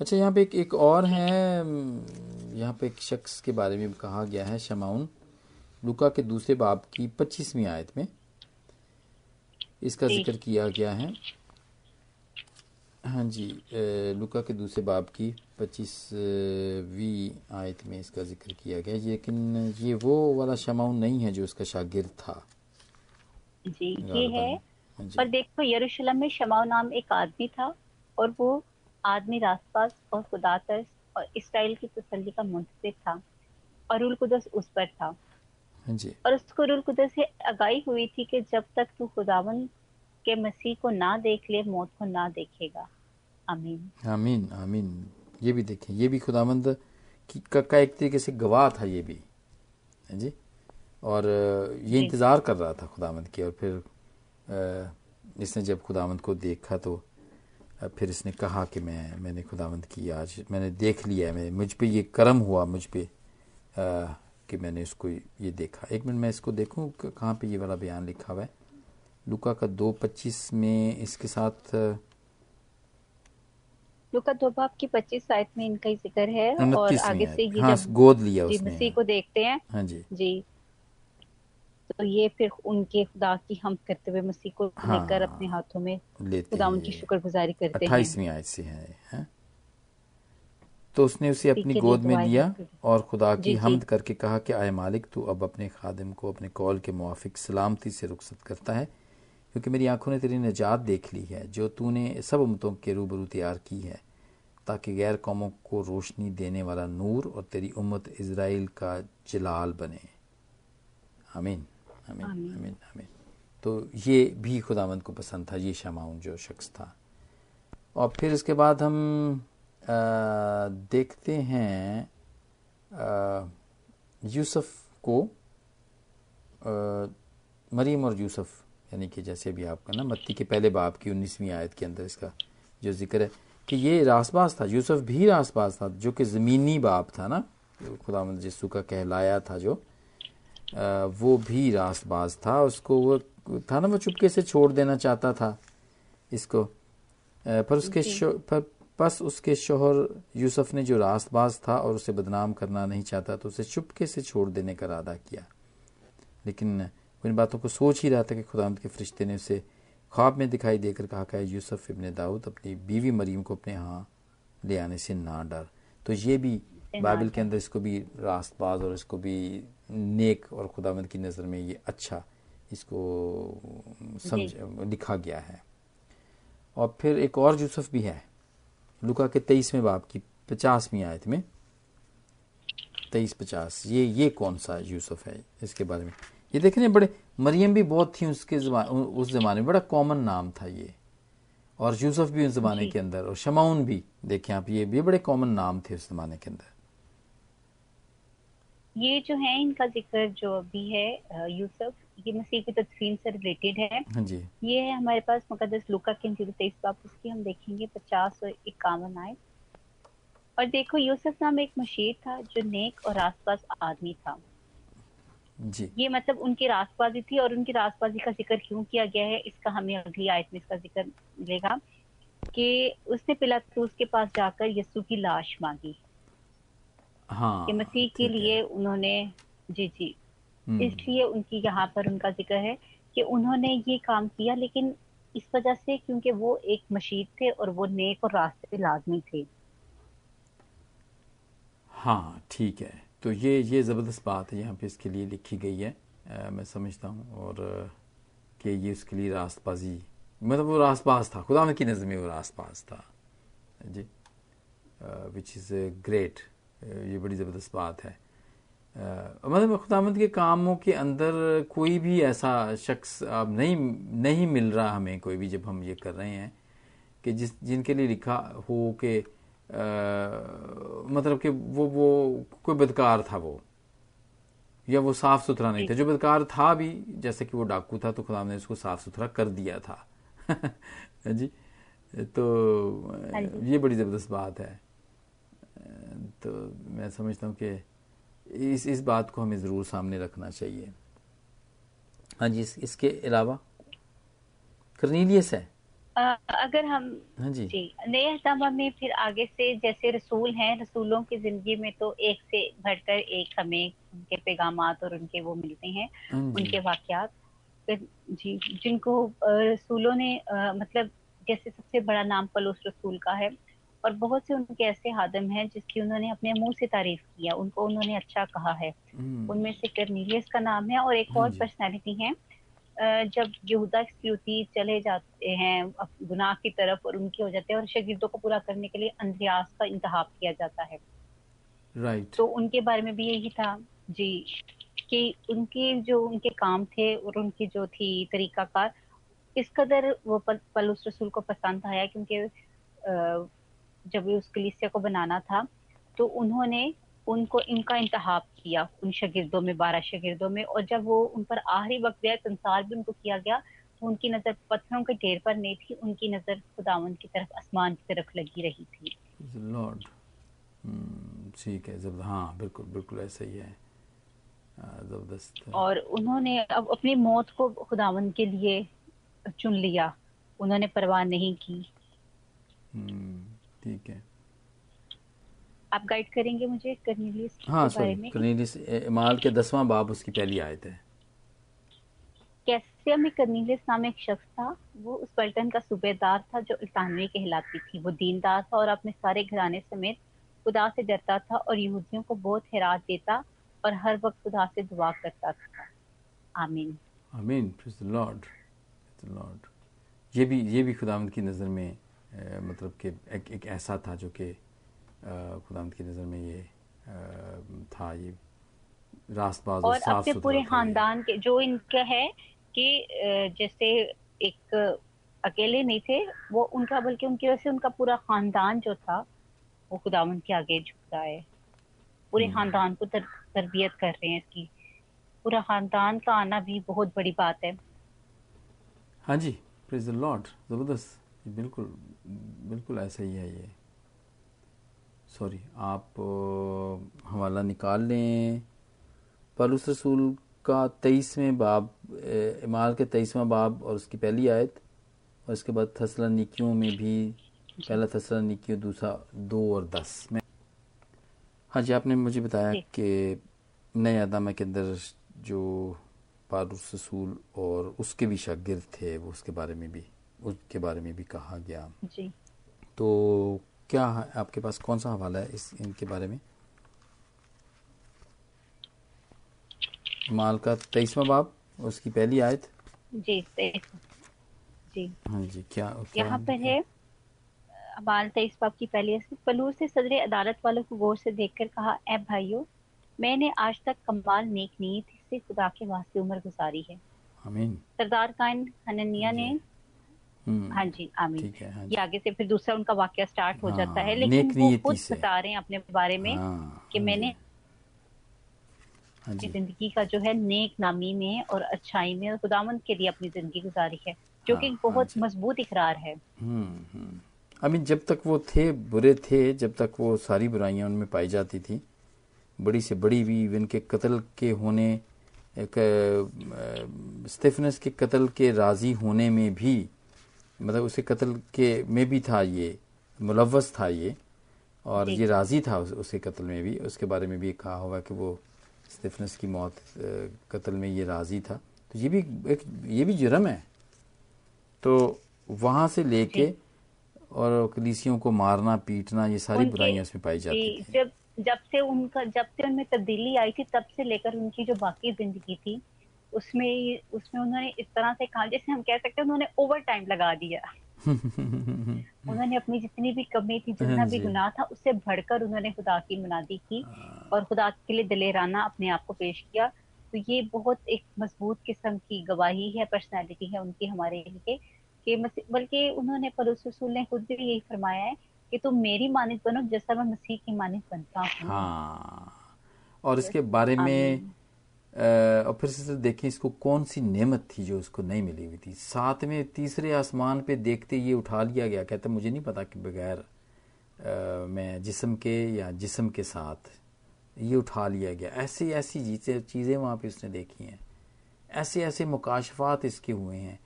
अच्छा, यहाँ पे एक और है, यहाँ पे एक शख्स के बारे में कहा गया है शमाउन, लुका के दूसरे बाब की 25वीं आयत में इसका जिक्र किया गया है। हाँ जी, लुका के दूसरे बाब की 25वीं आयत में इसका जिक्र किया गया, लेकिन ये वो वाला शमाउन नहीं है जो उसका शागिर्द था जी, ये है। पर देखो यरूशलम में शमाउन नाम एक आदमी था, और वो आदमी रास्तबाज़ और खुदा तर्स और इसराइल की तसल्ली का मुंतज़िर था, और रूह कुदस उस पर था जी। और उसको रूह कुदस से आगाही हुई थी कि जब तक तू खुदावन के मसीह को ना देख ले, मौत को ना देखेगा। आमीन आमीन आमीन। ये भी देखें, ये भी खुदावंद का एक तरीके से गवाह था ये भी जी, और ये इंतज़ार कर रहा था खुदावंद की। और फिर इसने जब खुदावंद को देखा तो फिर इसने कहा कि मैंने खुदावंद की आज मैंने देख लिया है, मुझ पे ये करम हुआ मुझ पे कि मैंने इसको ये देखा। एक मिनट मैं इसको देखूँ कहाँ पे ये वाला बयान लिखा हुआ है। लुका का 2:25 में इसके साथ, लुका 2 की 25 आयत में इनका ही जिक्र है, और आगे से ये जब गोद लिया उसने मसीह को देखते हैं। हाँ जी जी, तो ये फिर उनके खुदा की हम करते हुए मसीह को लेकर अपने हाथों में खुदा उनकी शुक्रगुजारी करते हैं। 28वीं आयत से है। तो उसने उसे अपनी गोद में लिया और खुदा की हमद करके कहा कि आए मालिक, तू अब अपने खादिम को अपने कौल के मुआफिक सलामती से रुखसत करता है, क्योंकि मेरी आंखों ने तेरी निजात देख ली है, जो तूने सब उम्मतों के रूबरू तैयार की है, ताकि गैर कौमों को रोशनी देने वाला नूर और तेरी उम्मत इज़राइल का जलाल बने। आमीन आमीन आमीन आमीन। तो ये भी खुदावंद को पसंद था, ये शमाउन जो शख्स था। और फिर इसके बाद हम देखते हैं यूसुफ को, मरियम और यूसुफ, यानी कि जैसे भी आपका ना मत्ती के पहले बाब की 19वीं आयत के अंदर इसका जो जिक्र है कि ये रासबाज था, यूसुफ भी रासबाज था, जो कि ज़मीनी बाप था ना, खुदावंद यीशु का कहलाया था जो, वो भी रासबाज था। उसको वो था ना, वो चुपके से छोड़ देना चाहता था इसको, पर उसके बस उसके शोहर यूसुफ ने, जो रास्तबाज था और उसे बदनाम करना नहीं चाहता, तो उसे चुपके से छोड़ देने का इरादा किया। लेकिन वो इन बातों को सोच ही रहा था कि खुदावंद के फरिश्ते ने उसे ख्वाब में दिखाई देकर कहा कि यूसुफ इब्ने दाऊद, अपनी बीवी मरियम को अपने यहाँ ले आने से ना डर। तो ये भी बाइबल के अंदर इसको भी रास्तबाज और इसको भी नेक और खुदावंद की नज़र में ये अच्छा इसको समझ लिखा गया है। और फिर एक और यूसुफ भी है लुका के 23वें बाब की 50वीं आयत में, 23:50। ये कौन सा यूसुफ है, इसके बारे में ये देखने बड़े। मरियम भी बहुत थी उसके उस ज़माने में, बड़ा कॉमन नाम था ये, और यूसुफ भी उस ज़माने के अंदर, और शमाउन भी, देखें आप ये भी बड़े कॉमन नाम थे उस ज़माने के अंदर। ये जो है इनका जिक्र जो अभी है यूसुफ, ये मसीह की तदफीन से रिलेटेड है जी। ये है हमारे पास मुकद्दस लुका के 23 बाब, उसकी हम देखेंगे 50 और 51 आयत। और देखो यूसुफ नाम एक मशीर था, जो नेक और रास्तबाज आदमी था जी। ये मतलब उनकी रास्तबाजी थी, और उनकी रास्तबाजी का जिक्र क्यों किया गया है इसका हमें अगली आयत में इसका जिक्र मिलेगा, कि उसने पिलातूस के पास जाकर यीशु की लाश मांगी। हाँ, मसीह के लिए उन्होंने जी जी, इसलिए उनकी यहाँ पर उनका जिक्र है कि उन्होंने ये काम किया, लेकिन इस वजह से क्योंकि वो एक मशीद थे और वो नेक और रास्ते लाजमी थे। हाँ ठीक है, तो ये ज़बरदस्त बात है यहाँ पे इसके लिए लिखी गई है। मैं समझता हूँ और कि ये उसके लिए रास्तबाजी, मतलब वो रास्तबाज था, खुदा की नज़र में वो रास्तबाज था जी, विच इज़ ग्रेट। ये बड़ी ज़बरदस्त बात है। मतलब खुदावंद के कामों के अंदर कोई भी ऐसा शख्स अब नहीं मिल रहा हमें, कोई भी जब हम ये कर रहे हैं कि जिनके लिए लिखा हो कि मतलब कि वो कोई बदकार था वो, या वो साफ़ सुथरा नहीं था। जो बदकार था भी, जैसे कि वो डाकू था, तो खुदावंद ने उसको साफ़ सुथरा कर दिया था जी। तो ये बड़ी ज़बरदस्त बात है। तो मैं समझता हूँ कि इस बात को हमें ज़रूर सामने रखना चाहिए। हाँ जी, इसके अलावा करनिलियस है अगर हम जी नए तमाम में फिर आगे से जैसे रसूल हैं, रसूलों की जिंदगी में तो एक से बढ़कर एक हमें उनके पैगामात और उनके वो मिलते हैं, उनके वाकयात जी, जिनको रसूलों ने मतलब जैसे सबसे बड़ा नाम पौलुस रसूल का है और बहुत से उनके ऐसे हादम हैं जिसकी उन्होंने अपने मुंह से तारीफ किया, उनको उन्होंने अच्छा कहा है। उनमें से करनिलियस का नाम है और एक और पर्सनैलिटी है, जब यहूदा इस्करियोती चले जाते हैं गुनाह की तरफ और उनके हो जाते हैं और शागिर्दों को पूरा करने के लिए अंद्रियास का इंतखाब किया जाता है। right. तो उनके बारे में भी यही था जी कि उनके जो उनके काम थे और उनकी जो थी तरीकाकार, इस कदर वो पौलुस रसूल को पसंद आया कि उनके जब उस कलीसिया को बनाना था तो उन्होंने उनको इनका इंतखाब किया उन शागिर्दों में, 12 शागिर्दों में, और जब वो उन पर आखिरी वक्त गया संसार भी उनको किया गया तो उनकी नजर पत्थरों के ढेर पर नहीं थी, उनकी नजर खुदावंद की तरफ, आसमान की तरफ लगी रही थी। लॉर्ड ठीक है, जब हाँ बिल्कुल बिल्कुल ऐसा ही है, जबरदस्त। और उन्होंने अब अपनी मौत को खुदावंद के लिए चुन लिया, उन्होंने परवाह नहीं की। ठीक है, आप गाइड करेंगे मुझे करनिलियस के बारे में। करनिलियस इमार के 10वां बाब उसकी पहली आयत है। कैसरिया में करनिलियस नाम एक शख्स था, वो उस पलटन का सूबेदार था जो इतानवी कहलाती थी। वो दीनदार था और अपने सारे घराने समेत खुदा से डरता था और यहूदियों को बहुत खैरात देता और हर वक्त खुदा से दुआ करता था। आमीन आमीन, praise the lord, praise the lord. ये भी खुदावंद की नजर में मतलब कि एक ऐसा था जो कि खुदावंद की नजर में ये था, ये रास्तबाज़ और साफ सुथरा पूरे खानदान के जो इनका है कि जैसे एक अकेले नहीं थे वो, उनका बल्कि उनकी वजह से उनका पूरा खानदान जो था वो खुदावंद के आगे झुकता है। पूरे खानदान को तरबियत कर रहे हैं, इसकी पूरा खानदान का आना भी बहुत बड़ी बात है। हाँ जी, प्रेज़ द लॉर्ड, जबरदस्त, बिल्कुल बिल्कुल ऐसा ही है ये। सॉरी, आप हवाला निकाल लें पौलुस रसूल का 23वें बाब, इमार के 23वां बाब और उसकी पहली आयत, और इसके बाद थसला निकियों में भी पहला थसला निकियों दूसरा 2 और 10 में। हाँ जी, आपने मुझे बताया कि नए आदम के अंदर जो पौलुस रसूल और उसके भी शागिर्द थे वो उसके बारे में भी कहा गया जी। तो क्या आपके पास कौन सा हवाला है इस इनके बारे में? माल का 23वां बाब उसकी पहली आयत जी जी। हाँ जी, क्या यहाँ पर है माल 23 बाब की पहली आयत। पौलुस से सदर अदालत वालों को गौर से देखकर कहा, ऐ भाइयों, मैंने आज तक कमाल नेक नीयत से खुदा के वास्ते उम्र गुजारी है। आमीन। सरदार कायन हननिया ने हाँ जी आमीन। हाँ ये आगे से फिर दूसरा उनका वाक्या स्टार्ट हो जाता है, लेकिन वो खुद बता रहे हैं अपने बारे में कि मैंने जिंदगी का जो है नेक नामी में और अच्छाई में और खुदावंद के लिए अपनी जिंदगी गुजारी है, जो कि बहुत मजबूत इकरार है। आमीन। जब तक वो थे बुरे थे, जब तक वो सारी बुराइयां उनमें पाई जाती थी, बड़ी से बड़ी भी, इवन के कत्ल के होने, एक स्टिफनुस के कत्ल के राजी होने में भी, मतलब उसे कत्ल के में भी था, ये मुलव्वस था ये, और ये राजी था उसके कत्ल में भी। उसके बारे में भी कहा हुआ कि वो स्टिफनुस की मौत कत्ल में ये राजी था, तो ये भी एक जुर्म है। तो वहाँ से लेके और कलीसियों को मारना पीटना, ये सारी बुराइयाँ उसमें पाई जाती थी। जब से उनमें तब्दीली आई थी तब से लेकर उनकी जो बाकी जिंदगी थी उसमें उन्होंने इस तरह से कहा, जैसे हम कह सकते हैं उन्होंने ओवर टाइम लगा दिया। उन्होंने अपनी जितनी भी कमी थी, जितना भी गुनाह था, उससे बढ़कर उन्होंने खुदा की मुनादी की और खुदा के लिए दलेराना अपने आप को पेश किया। तो ये बहुत एक मजबूत किस्म की गवाही है, पर्सनैलिटी है उनकी हमारे लिए कि बल्कि उन्होंने पौलुस रसूल ने खुद भी यही फरमाया है कि तुम मेरी मानिंद बनो जैसा मैं मसीह की मानिंद बनता हूँ। और इसके बारे में और फिर से देखें इसको कौन सी नेमत थी जो उसको नहीं मिली हुई थी। साथ में तीसरे आसमान पे देखते ये उठा लिया गया, कहता मुझे नहीं पता कि बगैर मैं जिस्म के या जिस्म के साथ ये उठा लिया गया। ऐसी चीज़ें वहाँ पे उसने देखी हैं, ऐसे मुकाशफात इसके हुए हैं।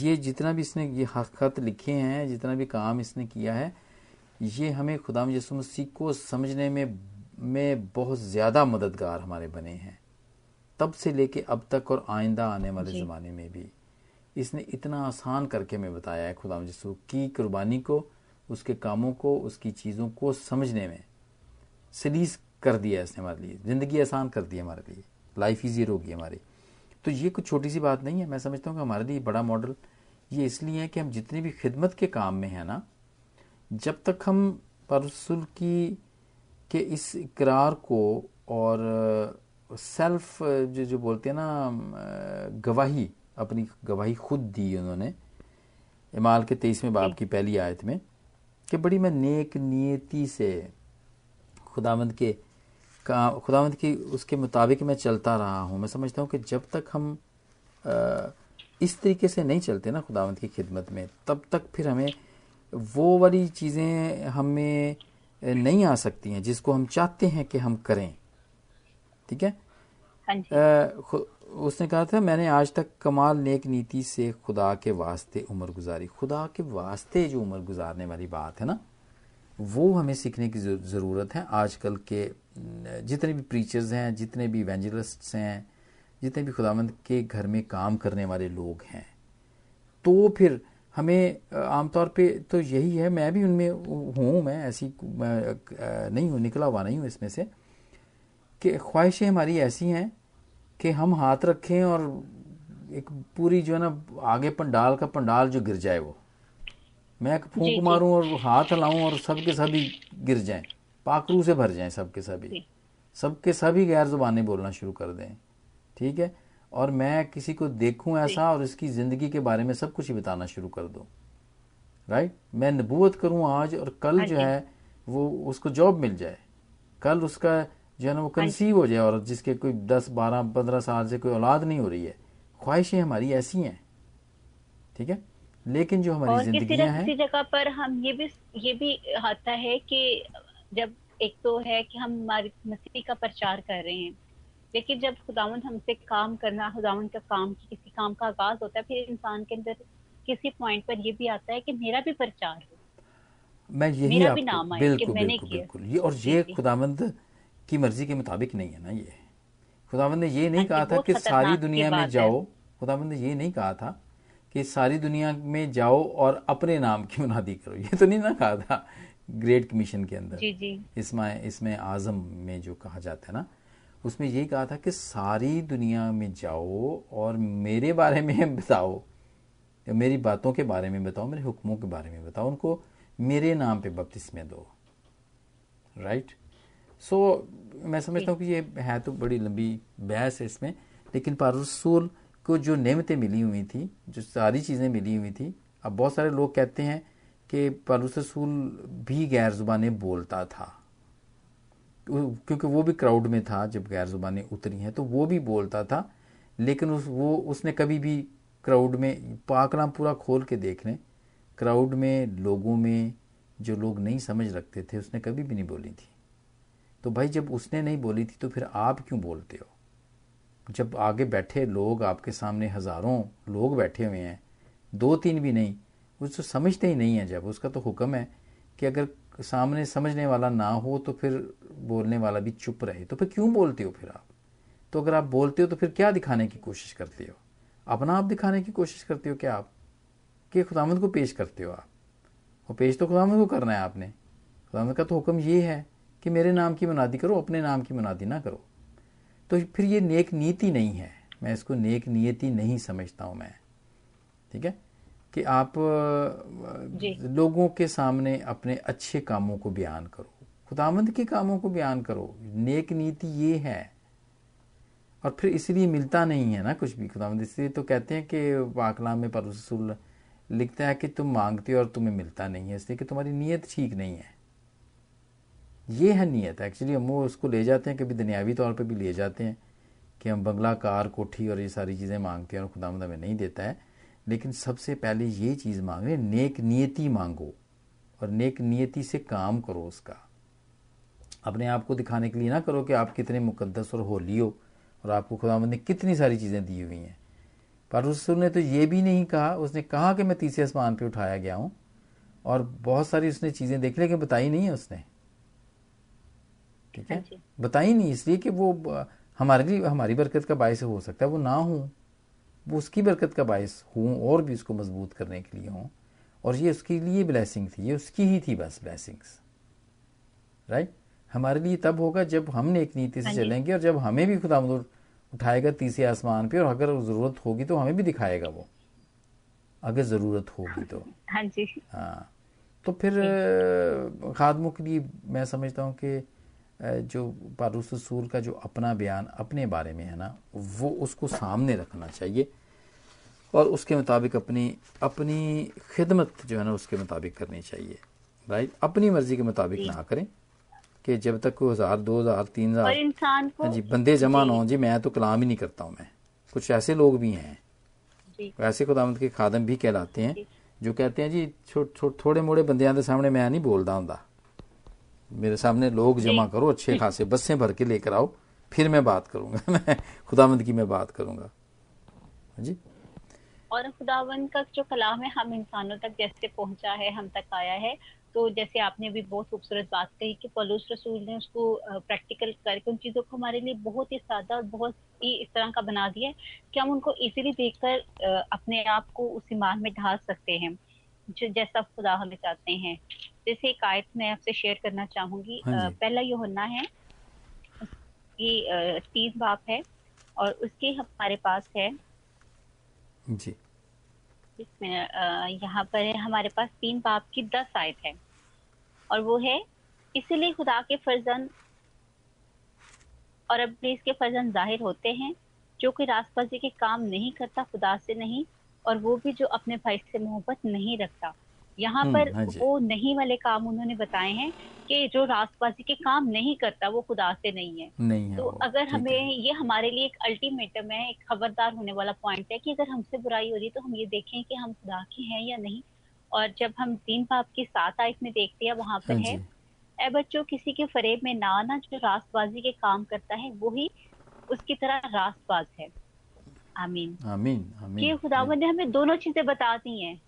ये जितना भी इसने ये खत लिखे हैं, जितना भी काम इसने किया है, ये हमें खुदाम यीशु मसीह को समझने में बहुत ज़्यादा मददगार हमारे बने हैं, तब से लेके अब तक और आइंदा आने वाले ज़माने में भी। इसने इतना आसान करके हमें बताया है खुदाम यीशु की कुर्बानी को, उसके कामों को, उसकी चीज़ों को समझने में सलीस कर दिया इसने हमारे लिए, ज़िंदगी आसान कर दी हमारे लिए, लाइफ ईजी होगी हमारी। तो ये कुछ छोटी सी बात नहीं है, मैं समझता हूँ कि हमारे लिए बड़ा मॉडल ये इसलिए है कि हम जितने भी खिदमत के काम में हैं ना, जब तक हम परसुल की के इस इकरार को और सेल्फ जो बोलते हैं ना, गवाही, अपनी गवाही खुद दी उन्होंने इमार के 23वें बाब की पहली आयत में, कि बड़ी मैं नेक नियति से खुदावंद की उसके मुताबिक मैं चलता रहा हूँ। मैं समझता हूँ कि जब तक हम इस तरीके से नहीं चलते ना खुदावंद की खिदमत में, तब तक फिर हमें वो वाली चीज़ें हमें नहीं आ सकती हैं जिसको हम चाहते हैं कि हम करें। ठीक है, उसने कहा था मैंने आज तक कमाल नेक नीति से खुदा के वास्ते उम्र गुजारी। खुदा के वास्ते जो उम्र गुजारने वाली बात है ना, वो हमें सीखने की ज़रूरत है। आजकल के जितने भी प्रीचर्स हैं, जितने भी इवेंजलिस्ट्स हैं, जितने भी खुदावंद के घर में काम करने वाले लोग हैं, तो फिर हमें आमतौर पे तो यही है, मैं भी उनमें हूँ, मैं ऐसी नहीं हूँ, निकला हुआ नहीं हूँ इसमें से, कि ख्वाहिशें हमारी ऐसी हैं कि हम हाथ रखें और एक पूरी जो है ना आगे पंडाल का पंडाल जो गिर जाए, वो मैं फूंक मारूं और हाथ हिलाऊं और सब के सभी गिर जाएं, पाखरू से भर जाएं, सब के सभी गैर जुबानें बोलना शुरू कर दें। ठीक है, और मैं किसी को देखूं ऐसा और इसकी ज़िंदगी के बारे में सब कुछ ही बताना शुरू कर दूं। राइट, मैं नबूवत करूं आज और कल जो है वो उसको जॉब मिल जाए, कल उसका जो है ना वो कंसीव हो जाए, और जिसके कोई 10, 12, 15 साल से कोई औलाद नहीं हो रही है। ख्वाहिशें हमारी ऐसी हैं। ठीक है, लेकिन जो हमारी जिंदगियां हैं, इसी जगह पर हम ये भी आता है कि जब एक तो है कि हम मसीह का प्रचार कर रहे हैं, लेकिन जब खुदावंद हमसे काम करना, खुदावंद का काम, किसी काम का आगाज होता है, फिर इंसान के अंदर किसी पॉइंट पर ये भी आता है कि मेरा भी प्रचार हो, मैं यही आपको नाम आए कि मैंने बिल्कुल ये, और ये खुदावंद की मर्जी के मुताबिक नहीं है ना। ये खुदावंद ने ये नहीं कहा था कि सारी दुनिया में जाओ, खुदावंद ने ये नहीं कहा था कि सारी दुनिया में जाओ और अपने नाम की मुनादी करो, ये तो नहीं ना कहा था ग्रेट कमीशन के अंदर। इसमें आज़म में जो कहा जाता है ना, उसमें ये कहा था कि सारी दुनिया में जाओ और मेरे बारे में बताओ, मेरी बातों के बारे में बताओ, मेरे हुक्मों के बारे में बताओ, उनको मेरे नाम पे बपतिस्मा दो। राइट, सो मैं समझता हूँ कि ये है तो बड़ी लंबी बहस है इसमें, लेकिन परसूल को जो नेमतें मिली हुई थी, जो सारी चीज़ें मिली हुई थी, अब बहुत सारे लोग कहते हैं कि पौलुस रसूल भी गैर जुबानें बोलता था, क्योंकि वो भी क्राउड में था जब गैर जुबानें उतरी हैं, तो वो भी बोलता था, लेकिन उसने कभी भी क्राउड में, पाकलाम पूरा खोल के देख लें, क्राउड में, लोगों में जो लोग नहीं समझ रखते थे, उसने कभी भी नहीं बोली थी। तो भाई जब उसने नहीं बोली थी तो फिर आप क्यों बोलते हो? जब आगे बैठे लोग आपके सामने, हज़ारों लोग बैठे हुए हैं, 2-3 भी नहीं, उसको समझते ही नहीं है। जब उसका तो हुक्म है कि अगर सामने समझने वाला ना हो तो फिर बोलने वाला भी चुप रहे, तो फिर क्यों बोलते हो फिर आप? तो अगर आप बोलते हो तो फिर क्या दिखाने की कोशिश करते हो? अपना आप दिखाने की कोशिश करते हो क्या आप? कि खुदावंद को पेश करते हो आप? और पेश तो खुदावंद को करना है आपने, खुदावंद का तो हुक्म ये है कि मेरे नाम की मुनादी करो, अपने नाम की मुनादी ना करो। तो फिर ये नेक नीति नहीं है, मैं इसको नेक नियति नहीं समझता हूँ मैं। ठीक है, कि आप लोगों के सामने अपने अच्छे कामों को बयान करो, खुदावंद के कामों को बयान करो, नेक नीति ये है। और फिर इसलिए मिलता नहीं है ना कुछ भी खुदावंद, इसलिए तो कहते हैं कि पाकलाम में पौलुस रसूल लिखता है कि तुम मांगते हो और तुम्हें मिलता नहीं है, इसलिए कि तुम्हारी नीयत ठीक नहीं है। ये है नीयत। एक्चुअली हम वो उसको ले जाते हैं, कभी दुनियावी तौर पे भी ले जाते हैं कि हम बंगला, कार, कोठी और ये सारी चीज़ें मांगते हैं और खुदावंद हमें नहीं देता है। लेकिन सबसे पहले ये चीज़ मांगे, नेक नियति मांगो और नेक नियति से काम करो उसका। अपने आप को दिखाने के लिए ना करो कि आप कितने मुकद्दस और होली हो और आपको खुदावंद ने कितनी सारी चीज़ें दी हुई हैं। पर उसने तो ये भी नहीं कहा, उसने कहा कि मैं तीसरे आसमान पे उठाया गया हूँ, और बहुत सारी उसने चीज़ें देख ली कि बताई नहीं है उसने, ठीक है, बताई नहीं इसलिए कि वो हमारे लिए हमारी बरकत का बायस हो सकता है, वो ना हो, वो उसकी बरकत का बायस हूँ और भी उसको मजबूत करने के लिए हूँ, और ये उसके लिए ब्लेसिंग थी, ये उसकी ही थी बस ब्लेसिंग्स, राइट। हमारे लिए तब होगा जब हम एक नीति से चलेंगे और जब हमें भी खुदा उठाएगा तीसरे आसमान पे, और अगर ज़रूरत होगी तो हमें भी दिखाएगा वो, अगर ज़रूरत होगी तो, हाँ जी, हाँ। तो फिर खादमों के लिए मैं समझता हूँ कि जो पारूस रसूल का जो अपना बयान अपने बारे में है ना, वो उसको सामने रखना चाहिए और उसके मुताबिक अपनी अपनी खिदमत जो है ना उसके मुताबिक करनी चाहिए, राइट। अपनी मर्ज़ी के मुताबिक ना करें कि जब तक कोई 1000, 2000, 3000 जी बंदे जमा ना हो। जी मैं तो कलाम ही नहीं करता हूँ, मैं कुछ ऐसे लोग भी हैं, ऐसे खुदावंद के खादम भी कहलाते हैं जो कहते हैं जी थोड़े मोड़े बंदियां के सामने मैं नहीं बोलता हूँ, मेरे सामने लोग जमा करो, अच्छे खासे बसें भर के लेकर आओ, फिर मैं बात करूँगा, मैं खुदावंद की मैं बात करूँगा जी। और खुदावंद का जो कलाम है हम इंसानों तक जैसे पहुँचा है, हम तक आया है, तो जैसे आपने अभी बहुत खूबसूरत बात कही कि पौलुस रसूल ने उसको प्रैक्टिकल करके उन चीज़ों को हमारे लिए बहुत ही सादा और बहुत ही इस तरह का बना दिया है कि हम उनको इजीली देखकर अपने आप को उस ईमान में ढाल सकते हैं जो जैसा खुदा हमें चाहते हैं। जैसे एक आयत मैं आपसे शेयर करना चाहूँगी, पहला यूहन्ना है कि 3 बाब है और उसके हमारे पास है जी, यहाँ पर है हमारे पास 3 बाब की 10 आयत है, और वो है इसलिए खुदा के फर्जन और अब्लीस के फर्जन जाहिर होते हैं जो कोई रास्तबाजी के काम नहीं करता खुदा से नहीं, और वो भी जो अपने भाई से मोहब्बत नहीं रखता। यहाँ पर वो नहीं वाले काम उन्होंने बताए हैं कि जो रास्तबाजी के काम नहीं करता वो खुदा से नहीं है। तो अगर हमें ये हमारे लिए एक अल्टीमेटम है, एक खबरदार होने वाला पॉइंट है कि अगर हमसे बुराई हो रही तो हम ये देखें कि हम खुदा के हैं या नहीं। और जब हम 3 बाब की 7 आयत में देखते हैं, वहाँ पर है ऐ बच्चों किसी के फरेब में ना आना, जो रास्तबाजी के काम करता है वो ही उसकी तरह रास्तबाज है। आमीन आमीन। ये खुदावंद ने हमें दोनों चीजें बता दी हैं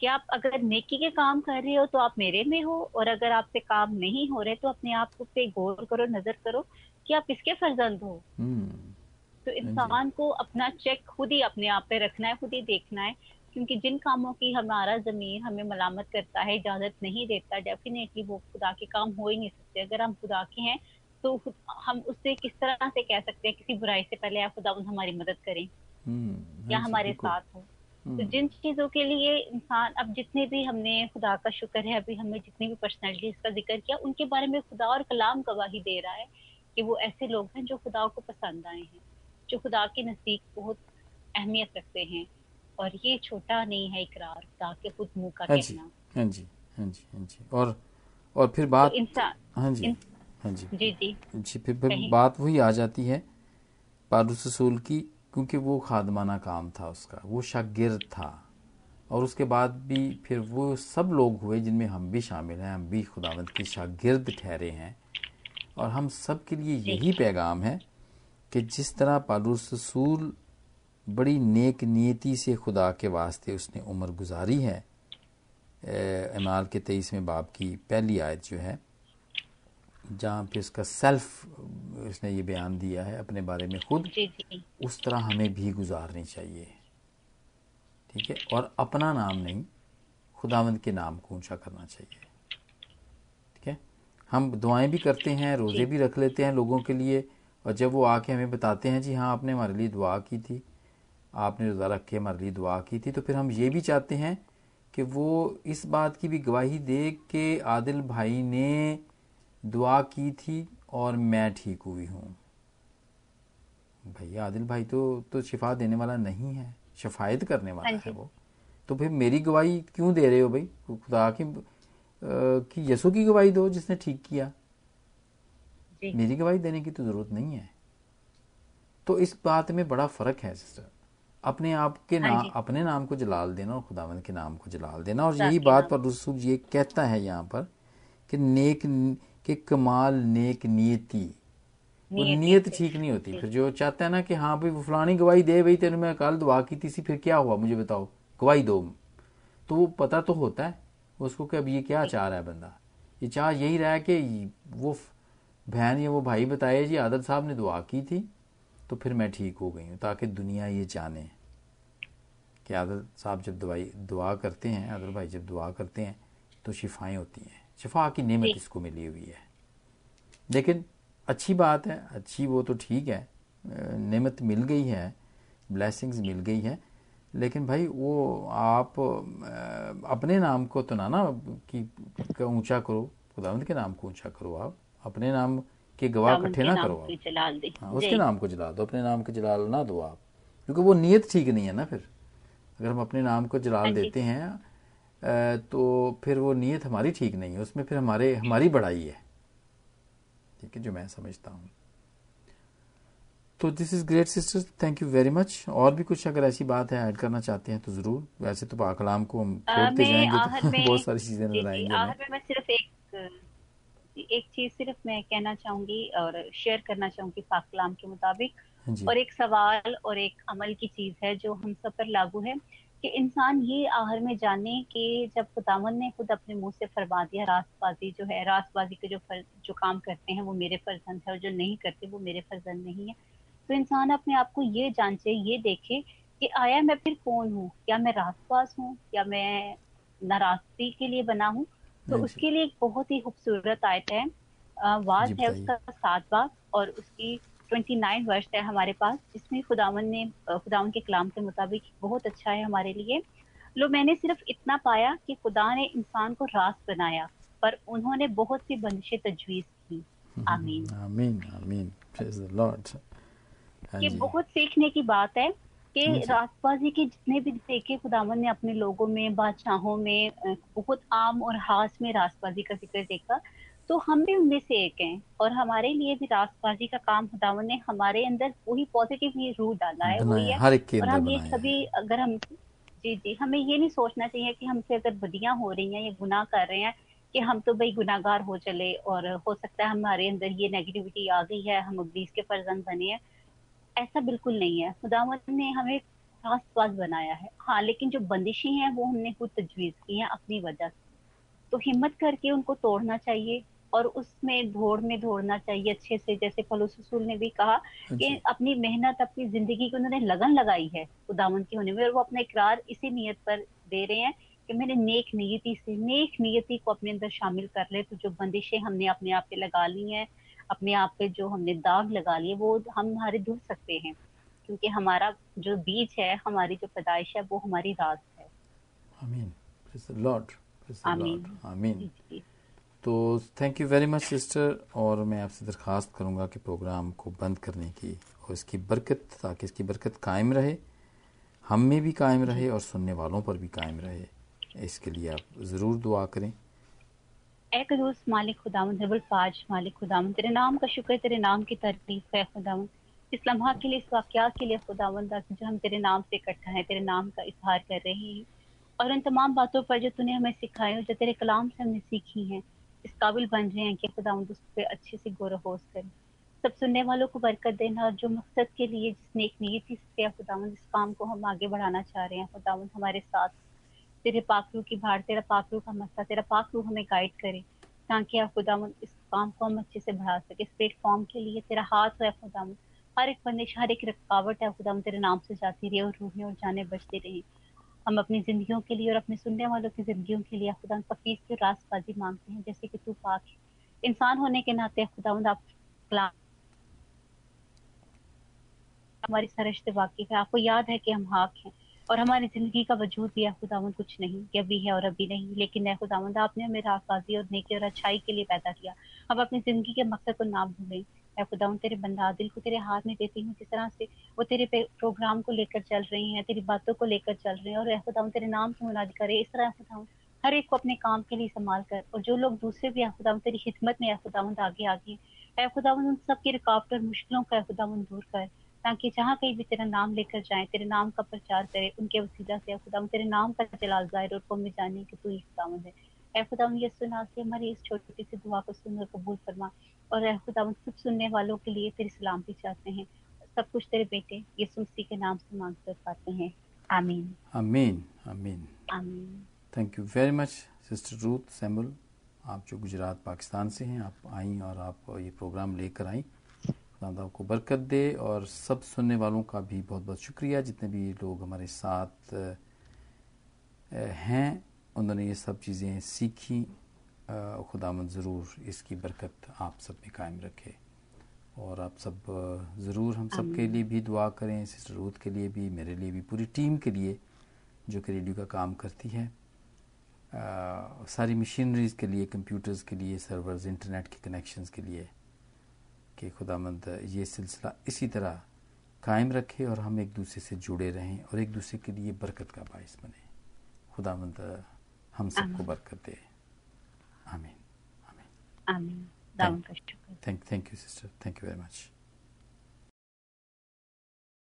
कि आप अगर नेकी के काम कर रहे हो तो आप मेरे में हो, और अगर आपसे काम नहीं हो रहे तो अपने आप को पे गौर करो, नजर करो कि आप किसके फर्जंद हो। तो इंसान को अपना चेक खुद ही अपने आप पे रखना है, खुद ही देखना है, क्योंकि जिन कामों की हमारा ज़मीर हमें मलामत करता है, इजाज़त नहीं देता, डेफिनेटली वो खुदा के काम हो ही नहीं सकते। अगर हम खुदा के हैं तो हम उससे किस तरह से कह सकते हैं किसी बुराई से पहले या खुदा हमारी मदद करें या हमारे साथ हो। तो जिन चीज़ों के लिए इंसान, अब जितने भी हमने खुदा का शुक्र है अभी हमने जितनी भी पर्सनैलिटीज का जिक्र किया उनके बारे में खुदा और कलाम गवाही दे रहा है कि वो ऐसे लोग हैं जो खुदा को पसंद आए हैं, जो खुदा के नज़दीक बहुत अहमियत रखते हैं, और ये छोटा नहीं है इकरार खुदा के खुद मुँह का कहना। हाँ जी हाँ जी हाँ जी। और फिर बात फिर बात वही आ जाती है पौलुस रसूल की, क्योंकि वो खादमाना काम था उसका, वो शागिर्द था, और उसके बाद भी फिर वो सब लोग हुए जिनमें हम भी शामिल हैं, हम भी खुदावंद के शागिर्द ठहरे हैं। और हम सब के लिए यही पैगाम है कि जिस तरह पौलुस रसूल बड़ी नेक नीयती से खुदा के वास्ते उसने उम्र गुजारी है, इमार के 23वें बाब की 1 आयत जो है, जहाँ पे उसका सेल्फ उसने ये बयान दिया है अपने बारे में खुद, उस तरह हमें भी गुजारनी चाहिए, ठीक है। और अपना नाम नहीं, खुदावंद के नाम को ऊंचा करना चाहिए, ठीक है। हम दुआएं भी करते हैं, रोज़े भी रख लेते हैं लोगों के लिए, और जब वो आके हमें बताते हैं जी हाँ आपने हमारे लिए दुआ की थी, आपने रोज़ा रख के हमारे लिए दुआ की थी, तो फिर हम ये भी चाहते हैं कि वो इस बात की भी गवाही दे के आदिल भाई ने दुआ की थी और मैं ठीक हुई हूँ। भैया आदिल भाई तो शिफा देने वाला नहीं है, शिफायत करने वाला है वो, तो फिर मेरी गवाही क्यों दे रहे हो भाई, खुदा की यसु की गवाही दो जिसने ठीक किया, मेरी गवाही देने की तो ज़रूरत नहीं है। तो इस बात में बड़ा फ़र्क है सिस्टर, अपने आप के नाम, अपने नाम को जलाल देना और खुदावंद के नाम को जलाल देना। और यही बात पर रसूल ये कहता है यहाँ पर कि कमाल नेक नीयती नीयत ठीक नहीं होती। फिर जो चाहते हैं ना कि हाँ भाई फलानी गवाही दे, भाई तेरे मैं कल दुआ की थी, फिर क्या हुआ मुझे बताओ, गवाही दो, तो वो पता तो होता है उसको कि अब ये क्या चाह रहा है बंदा। ये चाह यही रहा है कि वो बहन या वो भाई बताए जी आदर साहब ने दुआ की थी तो फिर मैं ठीक हो गई हूँ, ताकि दुनिया ये जाने कि आदर साहब जब दुआ करते हैं, आदर भाई जब दुआ करते हैं तो शिफाएँ होती हैं, शिफा की नेमत इसको मिली हुई है। लेकिन अच्छी बात है, अच्छी वो तो ठीक है, नेमत मिल गई है, ब्लेसिंग्स मिल गई है, लेकिन भाई वो आप अपने नाम को तो ना कि ऊंचा करो, खुदावंद के नाम को ऊंचा करो, आप अपने नाम के गवाह इकट्ठे ना करो, आप उसके नाम को जला दो, अपने नाम को जलाल ना दो आप, क्योंकि वो नीयत ठीक नहीं है ना। फिर अगर हम अपने नाम को जलाल देते हैं तो फिर वो नीयत हमारी ठीक नहीं है, उसमें फिर हमारी बड़ाई है, ठीक है, जो मैं समझता हूँ। तो this is great sisters, thank you very much. और भी कुछ अगर ऐसी बात है ऐड करना चाहते हैं तो ज़रूर, वैसे तो पाक कलाम को हम खोलते जाएंगे तो बहुत सारी चीज़ें नजर आएंगी। आखिर में मैं सिर्फ एक चीज़ सिर्फ मैं कहना चाहूँगी और शेयर करना चाहूँगी पाक कलाम के मुताबिक, और एक सवाल और एक अमल की चीज़ है जो हम सब पर लागू है कि इंसान ये आखिर में जाने कि जब खुदावन ने खुद अपने मुँह से फरमा दिया रास्तबाजी जो है, रास्तबाजी के जो काम करते हैं वो मेरे फर्जंद है और जो नहीं करते वो मेरे फर्जंद नहीं है, तो इंसान अपने आप को ये जांचे, ये देखे कि आया मैं फिर कौन हूँ, या मैं रास्तबाज हूँ या मैं नाराजगी के लिए बना हूँ। तो उसके लिए एक बहुत ही खूबसूरत आयत है, वाद है उसका 7 और उसकी 29 वर्ष है हमारे पास, जिसमें खुदावन के कलाम के मुताबिक बहुत अच्छा है हमारे लिए। लो मैंने सिर्फ इतना पाया कि खुदा ने इंसान को रास्त बनाया पर उन्होंने बहुत सी बंदिशें तजवीज़ की। आमीन आमीन आमीन, प्रेज़ द लॉर्ड। ये बहुत सीखने की बात है कि रास्तबाजी के जितने भी देखे खुदावन ने अपने लोगों में, बादशाहों में, बहुत आम और खास में रास्तबाजी का जिक्र देखा, तो हम भी उनमें से एक हैं और हमारे लिए भी रास्तबाजी का काम खुदावन ने हमारे अंदर वही पॉजिटिव ये रूह डाला है, वही है। और हम ये कभी अगर हम हमें ये नहीं सोचना चाहिए कि हमसे अगर बदियां हो रही हैं या गुनाह कर रहे हैं कि हम तो भाई गुनाहगार हो चले और हो सकता है हमारे अंदर ये नेगेटिविटी आ गई है, हम इब्लीस के फर्जंद बने हैं, ऐसा बिल्कुल नहीं है। खुदावन ने हमें रास्तबाज बनाया है, हाँ, लेकिन जो बंदिशें हैं वो हमने खुद तजवीज़ की हैं अपनी वजह से, तो हिम्मत करके उनको तोड़ना चाहिए और उसमें दौड़ना चाहिए अच्छे से। जैसे पौलुस रसूल ने भी कहा कि अपनी मेहनत, अपनी जिंदगी की उन्होंने लगन लगाई है खुदावन के होने में, और वो अपना इकरार इसी नीयत पर दे रहे हैं कि मैंने नेक नीयती को अपने अंदर शामिल कर ले, तो जो बंदिशें हमने अपने आप पे लगा ली हैं, अपने आप पे जो हमने दाग लगा लिए, वो हम हमारे धुल सकते हैं, क्योंकि हमारा जो बीज है, हमारी जो पैदाइश है, वो हमारी राज है। आमीन, praise the lord, praise the lord, आमीन। तो thank you very much sister, और मैं आपसे दरख्वास्त करूँगा कि प्रोग्राम को बंद करने की, और इसकी बरकत, ताकि इसकी बरकत कायम रहे, हम में भी कायम रहे और सुनने वालों पर भी कायम रहे, इसके लिए आप ज़रूर दुआ करें। ऐ कदूस मालिक खुदावंद, रब्बुल फाज मालिक खुदावंद, तेरे नाम का शुक्र, तेरे नाम की तारीफ है खुदावंद, इस लम्हा के लिए, इस वाक़या के लिए खुदावंद, जो हम तेरे नाम से इकट्ठा हैं, तेरे नाम का इजहार कर रहे हैं, और उन तमाम बातों पर जो तूने हमें सिखाई और जो तेरे कलाम से हमने सीखी हैं, इस काबिल बन रहे हैं कि खुदावंद उस पर अच्छे से गोरहोश करें। सब सुनने वालों को बरकत देना, और जो मकसद के लिए, जिसने एक नीयत से खुदावंद इस काम को हम आगे बढ़ाना चाह रहे हैं, खुदावंद हमारे साथ तेरे पाकरू की भाड़, तेरा पाकरू का मसला, तेरा पाकरू हमें गाइड करे, ताकि आप खुदावन इस काम को हम अच्छे से बढ़ा सके। इस प्लेटफॉर्म के लिए तेरा हाथ है खुदावन, हर एक बंदिश, हर एक रुकावट है खुदावन तेरे नाम से जाती रहे, और रूहें और जाने बचती रहे। हम अपनी जिंदगियों के लिए और अपने सुनने वालों की जिंदगियों के लिए खुदावन पकीज की रास्तबाजी मांगते हैं, जैसे कि तू पाक है, इंसान होने के नाते खुदावन आप हमारी सरश से वाकिफ है, आपको याद है कि हम हाक हैं, और हमारी जिंदगी का वजूद भी है खुदावंद कुछ नहीं, कि अभी है और अभी नहीं, लेकिन है खुदावंद आपने हमें रास्तबाजी और नेकी और अच्छाई के लिए पैदा किया। अब अपनी जिंदगी के मकसद को ना भूलें, है खुदावंद तेरे बंदा दिल को तेरे हाथ में देती हूँ, जिस तरह से वो तेरे प्रोग्राम को लेकर चल रही हैं, तेरी बातों को लेकर चल रहे हैं, और है खुदावंद तेरे नाम की मुनादी करे, इस तरह खुदावंद हर एक को अपने काम के लिए संभाल कर, और जो लोग दूसरे भी है खुदावंद तेरी खिदमत में है खुदावंद आगे है खुदावंद उन सबकी रुकावट और मुश्किलों का है खुदावंद दूर कर, ताकि जहाँ कहीं भी तेरा नाम लेकर जाए, तेरे नाम का प्रचार करे, उनके वसीला से खुदावंद तेरे नाम का जलाल जाहिर और कौम में जाने की तू खुदावंद है। ऐ खुदावंद ये सुना कि हमारी इस छोटी सी दुआ को सुन और कबूल फरमा। और ऐ खुदावंद सब सुनने वालों के लिए तेरी सलामती चाहते हैं। सब कुछ तेरे बेटे यीशु मसीह के नाम से मांगते पाते हैं, आमीन आमीन आमीन आमीन। Thank you very much sister Ruth सेमल, आप जो गुजरात पाकिस्तान से हैं, आप आईं और आप ये प्रोग्राम लेकर आईं। खुदा आपको बरकत दे। और सब सुनने वालों का भी बहुत बहुत शुक्रिया, जितने भी लोग हमारे साथ हैं उन्होंने ये सब चीज़ें सीखी। खुदावंद ज़रूर इसकी बरकत आप सब में कायम रखे। और आप सब ज़रूर हम सब के लिए भी दुआ करें, सिस्टर रूथ के लिए भी, मेरे लिए भी, पूरी टीम के लिए जो कि रेडियो का काम करती है, सारी मशीनरीज़ के लिए, कंप्यूटर्स के लिए, सर्वर्स, इंटरनेट के कनेक्शंस के लिए, कि खुदामंद ये सिलसिला इसी तरह कायम रखे और हम एक दूसरे से जुड़े रहें और एक दूसरे के लिए बरकत का बायस बने। खुदामंद हम सबको बरकत दे, आमीन आमीन आमीन। Thank you sister, thank you very much.